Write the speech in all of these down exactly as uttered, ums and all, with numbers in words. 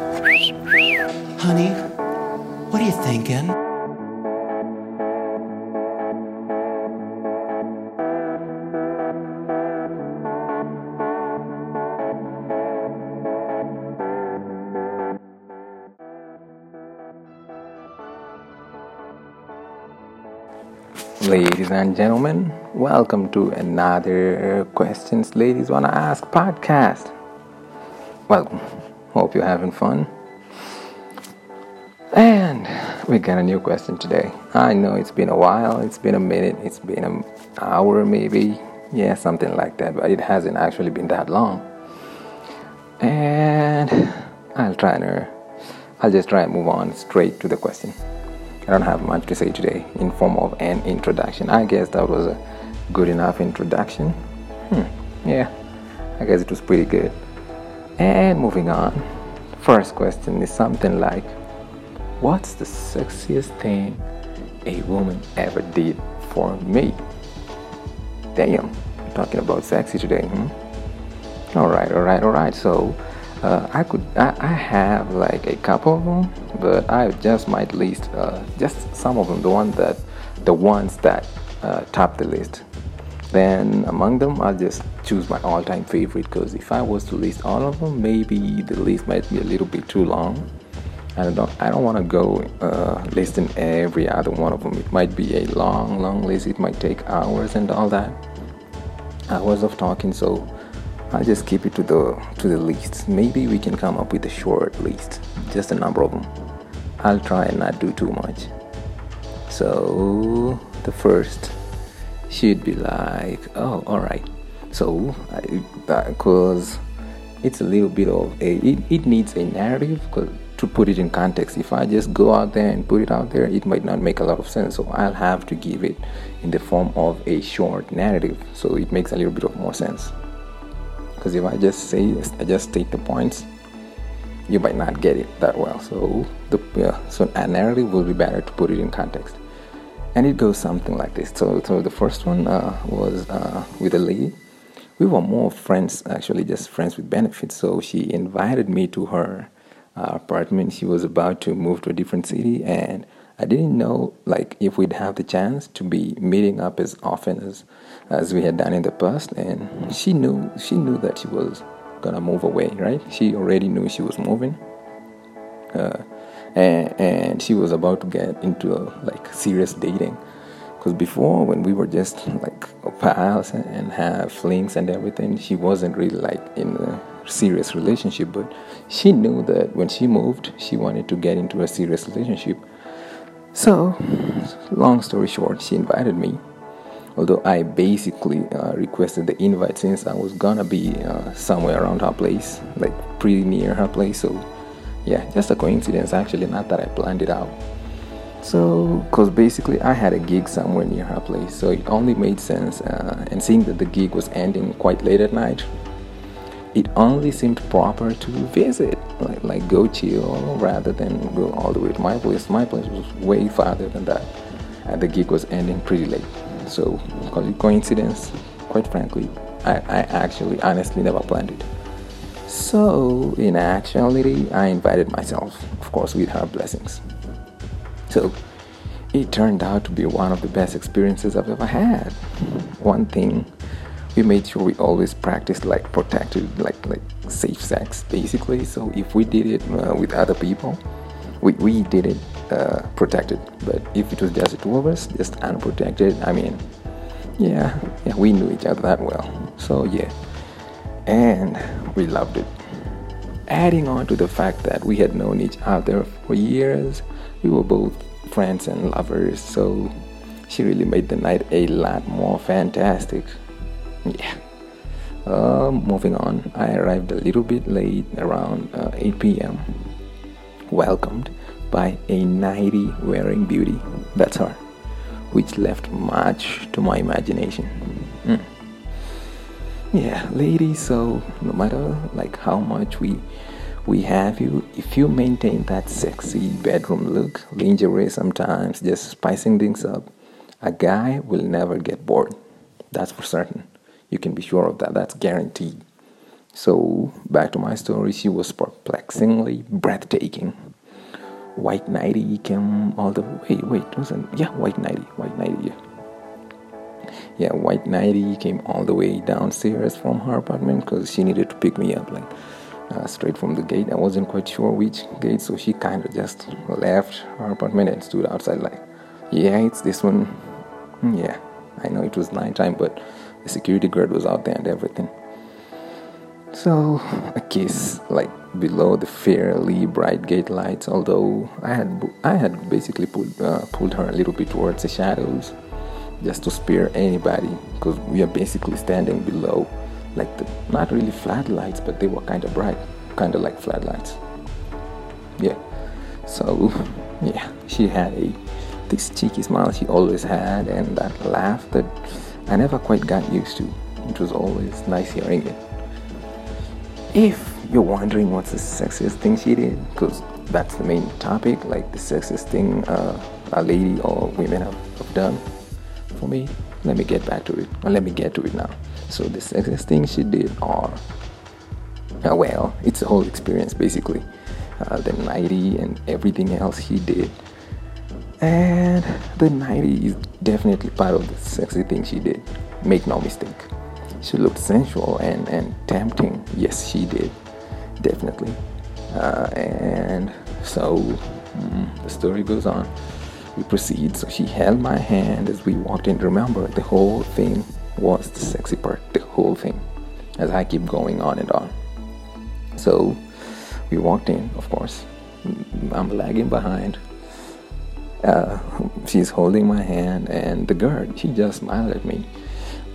Honey, what are you thinking? Ladies and gentlemen, welcome to another Questions Ladies Wanna Ask podcast. Well, hope you're having fun. And we got a new question today. I know it's been a while, it's been a minute, it's been an hour maybe. Yeah, something like that, but it hasn't actually been that long. And I'll try and I'll just try and move on straight to the question. I don't have much to say today in form of an introduction. I guess that was a good enough introduction. Hmm, yeah, I guess it was pretty good. And moving on, first question is something like, what's the sexiest thing a woman ever did for me? Damn, I'm talking about sexy today. Hmm? All right, all right, all right. So. Uh, I could, I, I have like a couple of them, but I just might list uh, just some of them, the one that, the ones that uh, top the list. Then among them, I'll just choose my all-time favorite, because if I was to list all of them, maybe the list might be a little bit too long. I don't, I don't want to go uh, listing every other one of them. It might be a long, long list. It might take hours and all that, hours of talking. So. I'll just keep it to the to the list. Maybe we can come up with a short list, just a number of them. I'll try and not do too much. So the first should be like, oh, all right. So because it's a little bit of a, it, it needs a narrative cause to put it in context. If I just go out there and put it out there, it might not make a lot of sense. So I'll have to give it in the form of a short narrative, so it makes a little bit of more sense. Because if I just say, I just state the points, you might not get it that well. So the yeah, so a narrative will be better to put it in context. And it goes something like this. So, so the first one uh, was uh, with a lady. We were more friends, actually, just friends with benefits. So she invited me to her uh, apartment. She was about to move to a different city, and I didn't know like if we'd have the chance to be meeting up as often as. as we had done in the past, and she knew she knew that she was gonna move away, right? She already knew she was moving, uh, and, and she was about to get into a, like serious dating, because before when we were just like pals and have flings and everything, she wasn't really like in a serious relationship, but she knew that when she moved, she wanted to get into a serious relationship. So, long story short, she invited me. Although I basically uh, requested the invite since I was gonna be uh, somewhere around her place, like pretty near her place. So yeah, just a coincidence actually, not that I planned it out. So, cause basically I had a gig somewhere near her place, so it only made sense. Uh, and seeing that the gig was ending quite late at night, it only seemed proper to visit, like, like go chill rather than go all the way to my place. My place was way farther than that, and the gig was ending pretty late. So, coincidence, quite frankly, I, I actually honestly never planned it. So, in actuality, I invited myself, of course, with her blessings. So, it turned out to be one of the best experiences I've ever had. One thing, we made sure we always practiced like protected, like like safe sex, basically. So, if we did it uh, with other people, we, we did it. Uh, protected, but if it was just the two of us, just unprotected, I mean, yeah, yeah, we knew each other that well, so yeah, and we loved it. Adding on to the fact that we had known each other for years, we were both friends and lovers, so she really made the night a lot more fantastic. Yeah. Uh, moving on, I arrived a little bit late, around uh, eight p.m. Welcomed by a nightie wearing beauty, that's her, which left much to my imagination. Mm. Yeah, ladies, so no matter like how much we we have you, if you maintain that sexy bedroom look, lingerie sometimes, just spicing things up, a guy will never get bored. That's for certain. You can be sure of that. That's guaranteed. So, back to my story, she was perplexingly breathtaking. White nighty came all the way, wait, wasn't, yeah, white nighty, white nighty, yeah. Yeah, white nighty came all the way downstairs from her apartment because she needed to pick me up, like, uh, straight from the gate. I wasn't quite sure which gate, so she kind of just left her apartment and stood outside like, yeah, it's this one. Yeah, I know it was nighttime, but the security guard was out there and everything. So, a kiss, like, below the fairly bright gate lights, although I had I had basically pulled, uh, pulled her a little bit towards the shadows, just to spare anybody, because we are basically standing below, like, the not really flat lights, but they were kind of bright, kind of like flat lights. Yeah, so, yeah, she had a, this cheeky smile she always had, and that laugh that I never quite got used to. It was always nice hearing it. If you're wondering what's the sexiest thing she did, because that's the main topic, like, the sexiest thing uh, a lady or women have, have done, for me, let me get back to it. Or let me get to it now. So the sexiest thing she did are, uh, well, it's a whole experience basically. Uh, the nighty and everything else he did. And the nighty is definitely part of the sexy thing she did. Make no mistake. She looked sensual and, and tempting. Yes, she did. Definitely. Uh, and so mm, the story goes on. We proceed. So she held my hand as we walked in. Remember, the whole thing was the sexy part, the whole thing, as I keep going on and on. So we walked in, of course. I'm lagging behind. Uh, she's holding my hand, and the guard, he just smiled at me.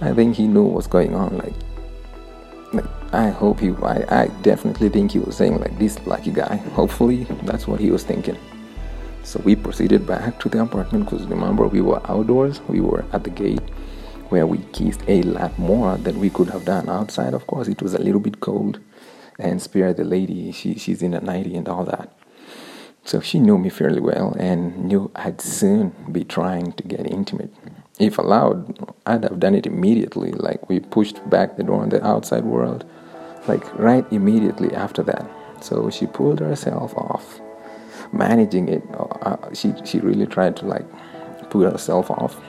I think he knew what's going on. Like, like I hope he, I, I definitely think he was saying, like, this lucky guy. Hopefully, that's what he was thinking. So we proceeded back to the apartment because remember we were outdoors, we were at the gate where we kissed a lot more than we could have done outside. Of course, it was a little bit cold and spare the lady, she, she's in a nightie and all that. So she knew me fairly well and knew I'd soon be trying to get intimate. If allowed, I'd have done it immediately, like we pushed back the door on the outside world, like right immediately after that. So she pulled herself off. Managing it, uh, she she really tried to like put herself off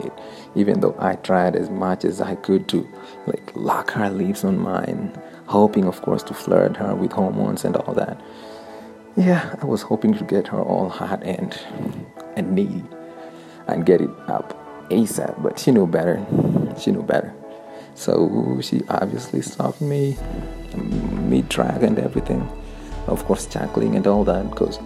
it, even though I tried as much as I could to like lock her lips on mine, hoping of course to flirt her with hormones and all that. Yeah, I was hoping to get her all hot and and needy and get it up ASAP, but she knew better. She knew better. So she obviously stopped me mid-track and everything. Of course, chuckling and all that, because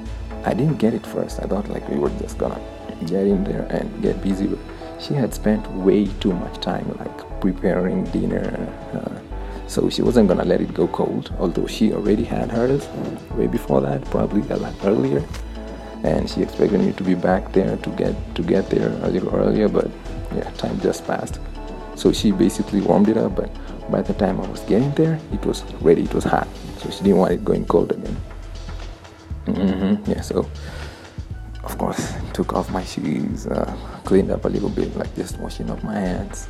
I didn't get it first. I thought like we were just gonna get in there and get busy, but she had spent way too much time like preparing dinner, uh, so she wasn't gonna let it go cold, although she already had hers way before that, probably a lot earlier, and she expected me to be back there to get to get there a little earlier, but yeah, time just passed, so she basically warmed it up, but by the time I was getting there, it was ready, it was hot. So she didn't want it going cold again. Mm-hmm. Yeah, so, of course, took off my shoes, uh, cleaned up a little bit, like just washing up my hands.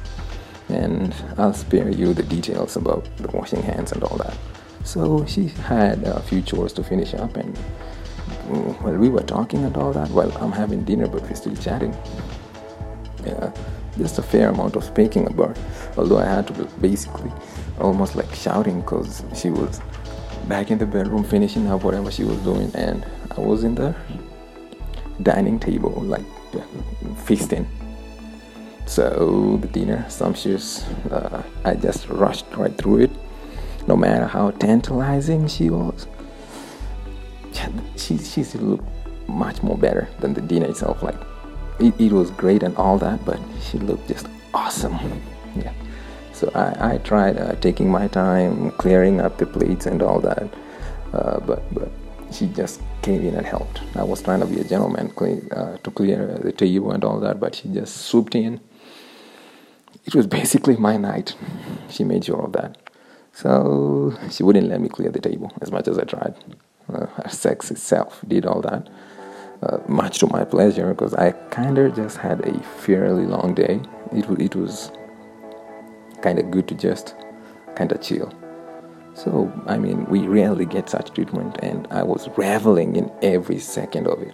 And I'll spare you the details about the washing hands and all that. So she had a few chores to finish up, and while we were talking and all that, well, I'm having dinner, but we're still chatting. Yeah. Just a fair amount of speaking about, although I had to be basically almost like shouting because she was back in the bedroom finishing up whatever she was doing, and I was in the dining table like yeah, feasting. So the dinner sumptuous, uh, I just rushed right through it, no matter how tantalizing she was. She she still looked much more better than the dinner itself, like. It, it was great and all that, but she looked just awesome. Yeah. So I, I tried uh, taking my time, clearing up the plates and all that, uh, but but she just came in and helped. I was trying to be a gentleman clean, uh, to clear the table and all that, but she just swooped in. It was basically my night. She made sure of that. So she wouldn't let me clear the table as much as I tried. Uh, her sex itself did all that. Uh, much to my pleasure, because I kind of just had a fairly long day. It, w- it was kind of good to just kind of chill. So, I mean, we rarely get such treatment, and I was reveling in every second of it.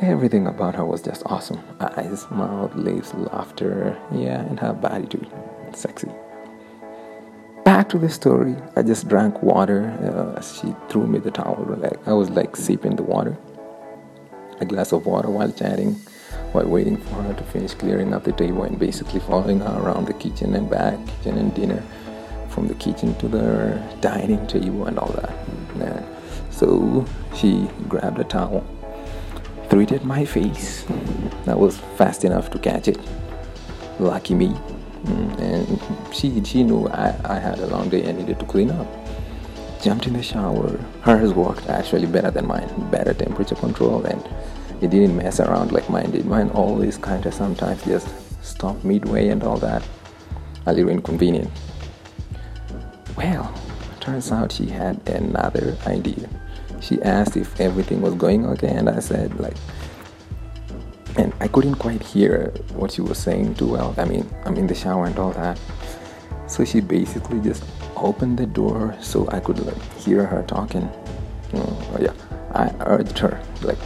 Everything about her was just awesome. Eyes, mouth, lips, laughter, yeah, and her body too. Sexy. Back to the story. I just drank water. Uh, she threw me the towel. Like, I was like sipping the water. A glass of water while chatting, while waiting for her to finish clearing up the table and basically following her around the kitchen and back, kitchen and dinner, from the kitchen to the dining table and all that. Yeah. So she grabbed a towel, threw it at my face. I was fast enough to catch it. Lucky me. And she she knew I, I had a long day and needed to clean up. Jumped in the shower. Hers worked actually better than mine. Better temperature control, and it didn't mess around like mine did. Mine always kind of sometimes just stopped midway and all that. A little inconvenient. Well, turns out she had another idea. She asked if everything was going okay, and I said like, and I couldn't quite hear what she was saying too well. I mean, I'm in the shower and all that. So she basically just opened the door so I could like hear her talking. Oh, yeah, I urged her like,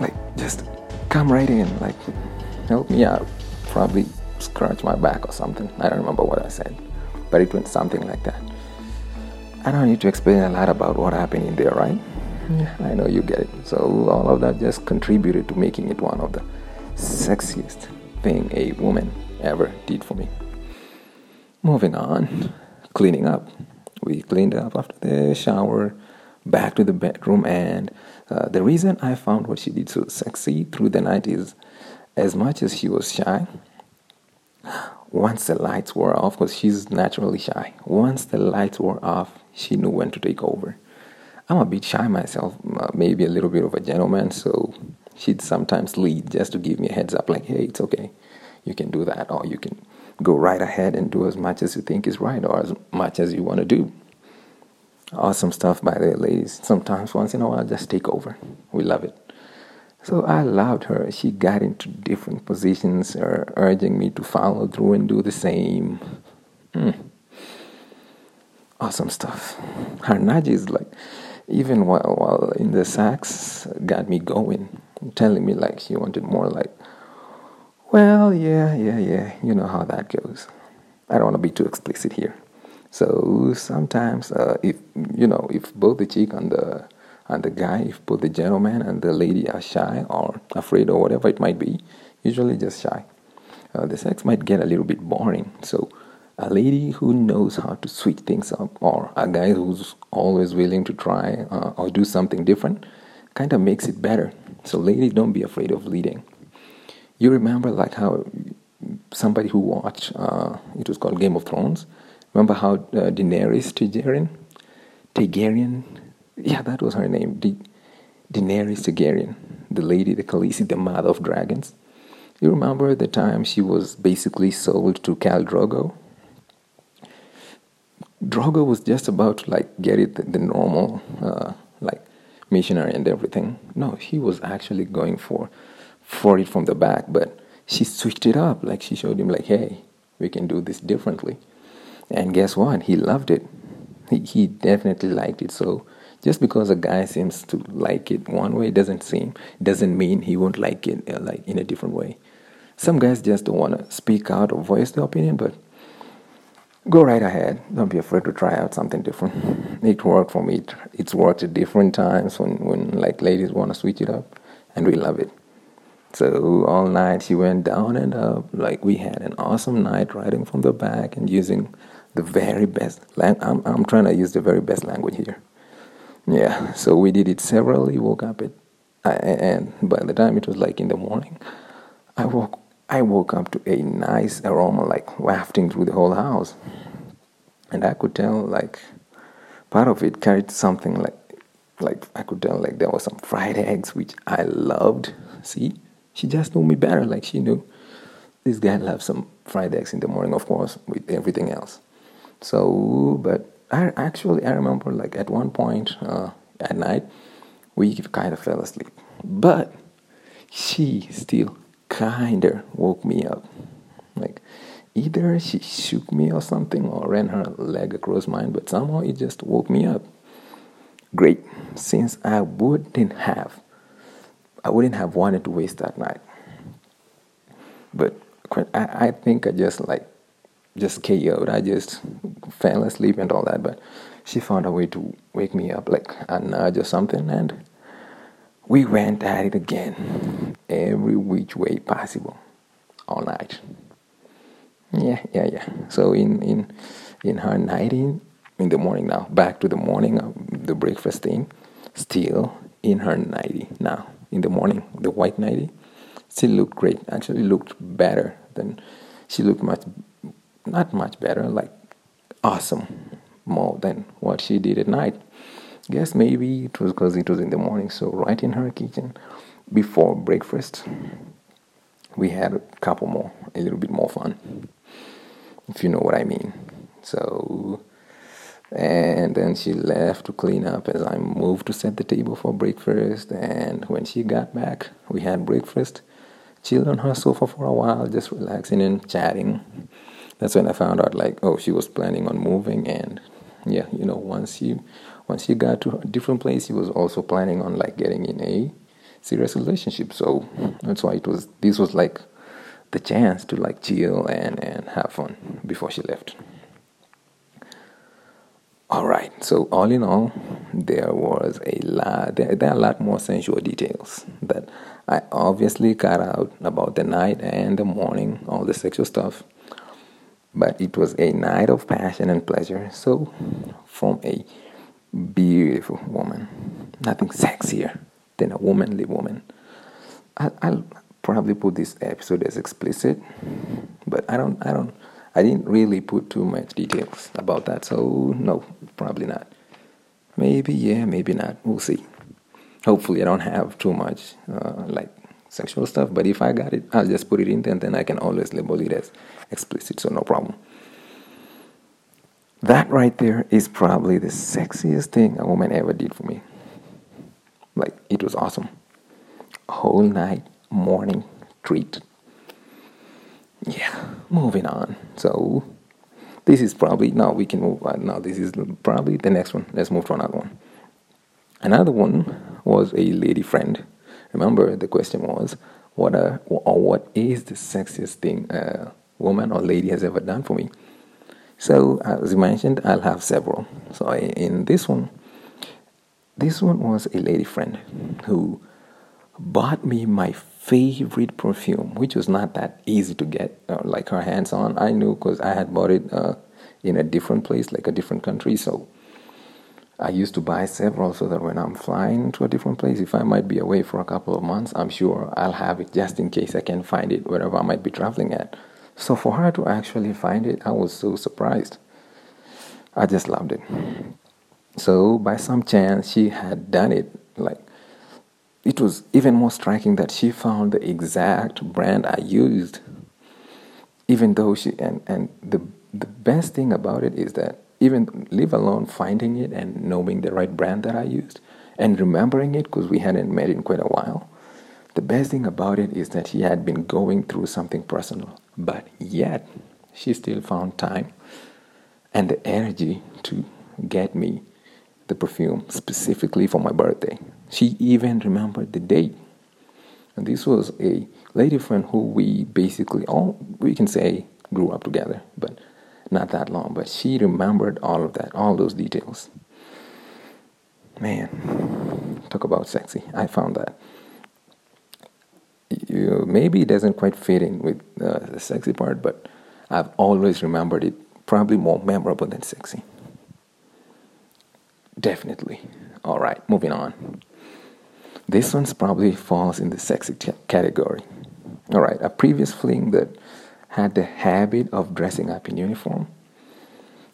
like just come right in, like help me out. Probably scratch my back or something. I don't remember what I said, but it went something like that. I don't need to explain a lot about what happened in there, right? Yeah, I know you get it. So all of that just contributed to making it one of the sexiest thing a woman ever did for me. Moving on, cleaning up. We cleaned up after the shower, back to the bedroom, and uh, the reason I found what she did so sexy through the night is, as much as she was shy, once the lights were off, because she's naturally shy, once the lights were off, she knew when to take over. I'm a bit shy myself, maybe a little bit of a gentleman, so she'd sometimes lead just to give me a heads up, like, hey, it's okay, you can do that, or you can go right ahead and do as much as you think is right, or as much as you want to do. Awesome stuff by the ladies. Sometimes, once in a while, just take over. We love it. So I loved her. She got into different positions, or urging me to follow through and do the same. Mm. Awesome stuff. Her nudges, like, even while while in the sax, got me going, telling me like she wanted more. Like, well, yeah, yeah, yeah. You know how that goes. I don't want to be too explicit here. So sometimes, uh, if you know, if both the chick and the And the guy, if both the gentleman and the lady are shy or afraid or whatever it might be, usually just shy, Uh, the sex might get a little bit boring. So a lady who knows how to switch things up, or a guy who's always willing to try uh, or do something different, kind of makes it better. So ladies, don't be afraid of leading. You remember like how somebody who watched, uh, it was called Game of Thrones. Remember how uh, Daenerys Targaryen? Targaryen? Yeah, that was her name, da- Daenerys Targaryen, the lady, the Khaleesi, the mother of dragons. You remember the time she was basically sold to Khal Drogo? Drogo was just about to like get it the, the normal uh, like missionary and everything. No, he was actually going for for it from the back, but she switched it up. Like she showed him like, hey, we can do this differently. And guess what? He loved it. He he definitely liked it. So just because a guy seems to like it one way doesn't seem doesn't mean he won't like it uh, like in a different way. Some guys just don't want to speak out or voice their opinion, but go right ahead. Don't be afraid to try out something different. It worked for me. It's worked at different times when, when like ladies want to switch it up, and we love it. So all night she went down and up. Like we had an awesome night riding from the back and using the very best. Lang- I'm I'm trying to use the very best language here. Yeah, so we did it severally. Woke up at, I, and by the time it was like in the morning, I woke I woke up to a nice aroma like wafting through the whole house, and I could tell like part of it carried something like like I could tell like there was some fried eggs which I loved. See, she just knew me better. Like she knew this guy loves some fried eggs in the morning, of course, with everything else. So, but. I actually, I remember like at one point uh, at night, we kind of fell asleep. But she still kind of woke me up. Like either she shook me or something or ran her leg across mine, but somehow it just woke me up. Great, since I wouldn't have, I wouldn't have wanted to waste that night. But I, I think I just like, just K O'd. I just fell asleep and all that, but she found a way to wake me up, like a nudge or something, and we went at it again, every which way possible, all night. Yeah, yeah, yeah. So in in in her nighting, in the morning now, back to the morning, the breakfast thing, still in her nightie now, in the morning, the white nightie, still looked great. Actually looked better than, she looked much, not much better, like awesome, more than what she did at night. Guess maybe it was because it was in the morning, so right in her kitchen, before breakfast, we had a couple more, a little bit more fun, if you know what I mean. So, and then she left to clean up as I moved to set the table for breakfast, and when she got back, we had breakfast, chilled on her sofa for a while, just relaxing and chatting. That's when I found out, like, oh, she was planning on moving, and yeah, you know, once she, once she got to a different place, she was also planning on, like, getting in a serious relationship, so that's why it was, this was, like, the chance to, like, chill and, and have fun before she left. All right, so all in all, there was a lot, there, there are a lot more sensual details that I obviously cut out about the night and the morning, all the sexual stuff. But it was a night of passion and pleasure, so from a beautiful woman. Nothing sexier than a womanly woman. I, I'll probably put this episode as explicit, but I don't, I don't, I didn't really put too much details about that, so no, probably not. Maybe yeah, maybe not. We'll see. Hopefully, I don't have too much uh, like. sexual stuff, but if I got it, I'll just put it in there, and then I can always label it as explicit, so no problem. That right there is probably the sexiest thing a woman ever did for me. Like, it was awesome. Whole night, morning, treat. Yeah, moving on. So, this is probably, now we can move on. Now, this is probably the next one. Let's move to another one. Another one was a lady friend. Remember, the question was, what are, or what is the sexiest thing a woman or lady has ever done for me? So, as you mentioned, I'll have several. So, in this one, this one was a lady friend who bought me my favorite perfume, which was not that easy to get, uh, like, her hands on. I knew because I had bought it uh, in a different place, like a different country, so I used to buy several so that when I'm flying to a different place, if I might be away for a couple of months, I'm sure I'll have it just in case I can find it wherever I might be traveling at. So for her to actually find it, I was so surprised. I just loved it. So by some chance, she had done it. Like, it was even more striking that she found the exact brand I used. Even though she, and, and the the best thing about it is that, even leave alone finding it and knowing the right brand that I used and remembering it because we hadn't met in quite a while. The best thing about it is that she had been going through something personal, but yet she still found time and the energy to get me the perfume specifically for my birthday. She even remembered the date. And this was a lady friend who we basically all, we can say, grew up together, but not that long, but she remembered all of that, all those details. Man, talk about sexy. I found that. You, maybe it doesn't quite fit in with uh, the sexy part, but I've always remembered it, probably more memorable than sexy. Definitely. All right, moving on. This one's probably falls in the sexy t- category. All right, a previous fling that had the habit of dressing up in uniform.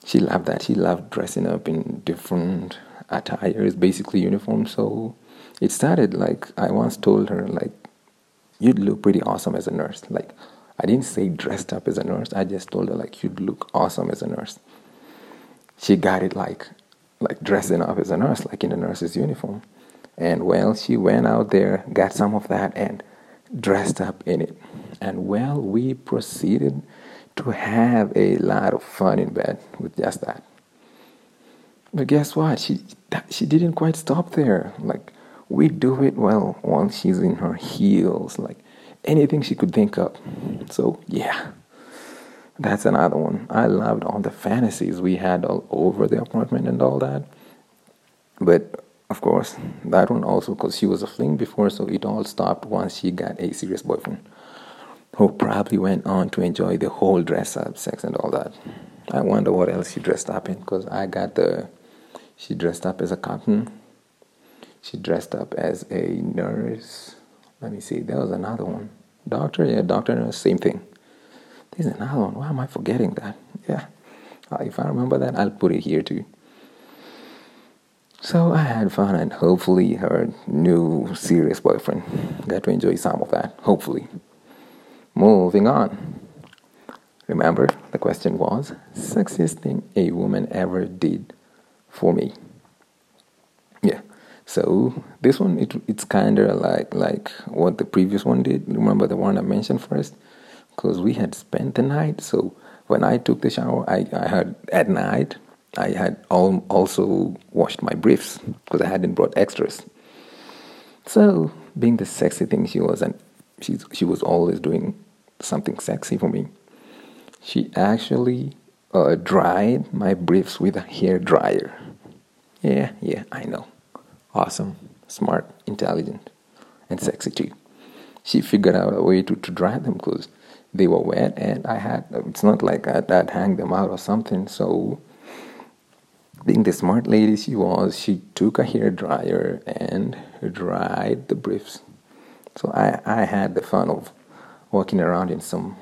She loved that. She loved dressing up in different attires, basically uniform. So it started like, I once told her, like, you'd look pretty awesome as a nurse. Like, I didn't say dressed up as a nurse. I just told her, like, you'd look awesome as a nurse. She got it like, like dressing up as a nurse, like in a nurse's uniform. And well, she went out there, got some of that, and dressed up in it. And well, we proceeded to have a lot of fun in bed with just that. But guess what? She she didn't quite stop there. Like, we do it well once she's in her heels, like anything she could think of. So yeah, that's another one. I loved all the fantasies we had all over the apartment and all that. But of course, that one also, because she was a fling before, so it all stopped once she got a serious boyfriend who probably went on to enjoy the whole dress up, sex and all that. I wonder what else she dressed up in, because I got the... She dressed up as a cotton. She dressed up as a nurse. Let me see, there was another one. Doctor, yeah, doctor, nurse, same thing. There's another one. Why am I forgetting that? Yeah. Uh, if I remember that, I'll put it here too. So I had fun, and hopefully her new serious boyfriend got to enjoy some of that. Hopefully. Moving on. Remember, the question was, sexiest thing a woman ever did for me. Yeah. So this one, it, it's kind of like like what the previous one did. Remember the one I mentioned first? Because we had spent the night. So when I took the shower, I, I had at night, I had all, also washed my briefs because I hadn't brought extras. So being the sexy thing she was, and she, she was always doing something sexy for me. She actually uh, dried my briefs with a hair dryer. Yeah, yeah, I know. Awesome, smart, intelligent, and sexy too. She figured out a way to, to dry them because they were wet, and I had, it's not like I'd, I'd hang them out or something. So being the smart lady she was, she took a hair dryer and dried the briefs. So I, I had the fun of walking around in some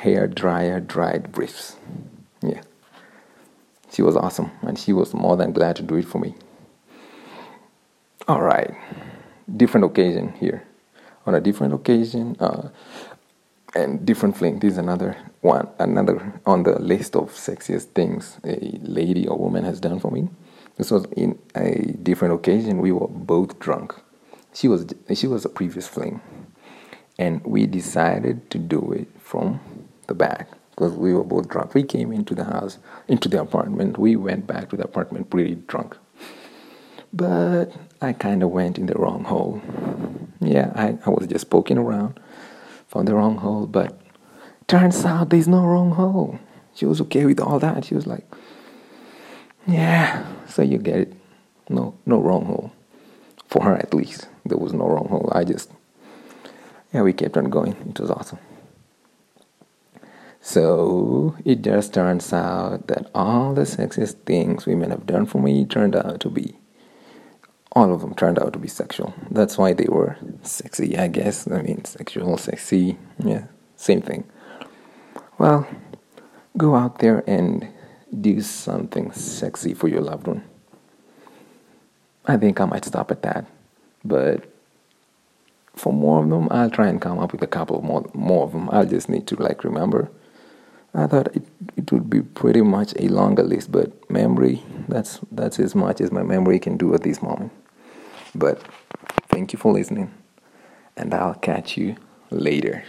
hair dryer dried briefs. Yeah, she was awesome, and she was more than glad to do it for me. All right, different occasion here. On a different occasion, uh, and different fling. This is another one, another on the list of sexiest things a lady or woman has done for me. This was in a different occasion. We were both drunk. She was she was a previous fling, and we decided to do it from the back because we were both drunk. We came into the house, into the apartment. We went back to the apartment pretty drunk. But I kind of went in the wrong hole. Yeah, I, I was just poking around, found the wrong hole, but turns out there's no wrong hole. She was okay with all that. She was like, yeah, so you get it. No, no wrong hole. For her at least, there was no wrong hole. I just, yeah, we kept on going. It was awesome. So it just turns out that all the sexiest things women have done for me turned out to be, all of them turned out to be sexual. That's why they were sexy, I guess. I mean, sexual, sexy, yeah, same thing. Well, go out there and do something sexy for your loved one. I think I might stop at that. But for more of them, I'll try and come up with a couple of more, more of them. I'll just need to, like, remember. I thought it, it would be pretty much a longer list, but memory, that's that's as much as my memory can do at this moment. But thank you for listening, and I'll catch you later.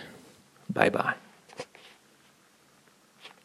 Bye-bye.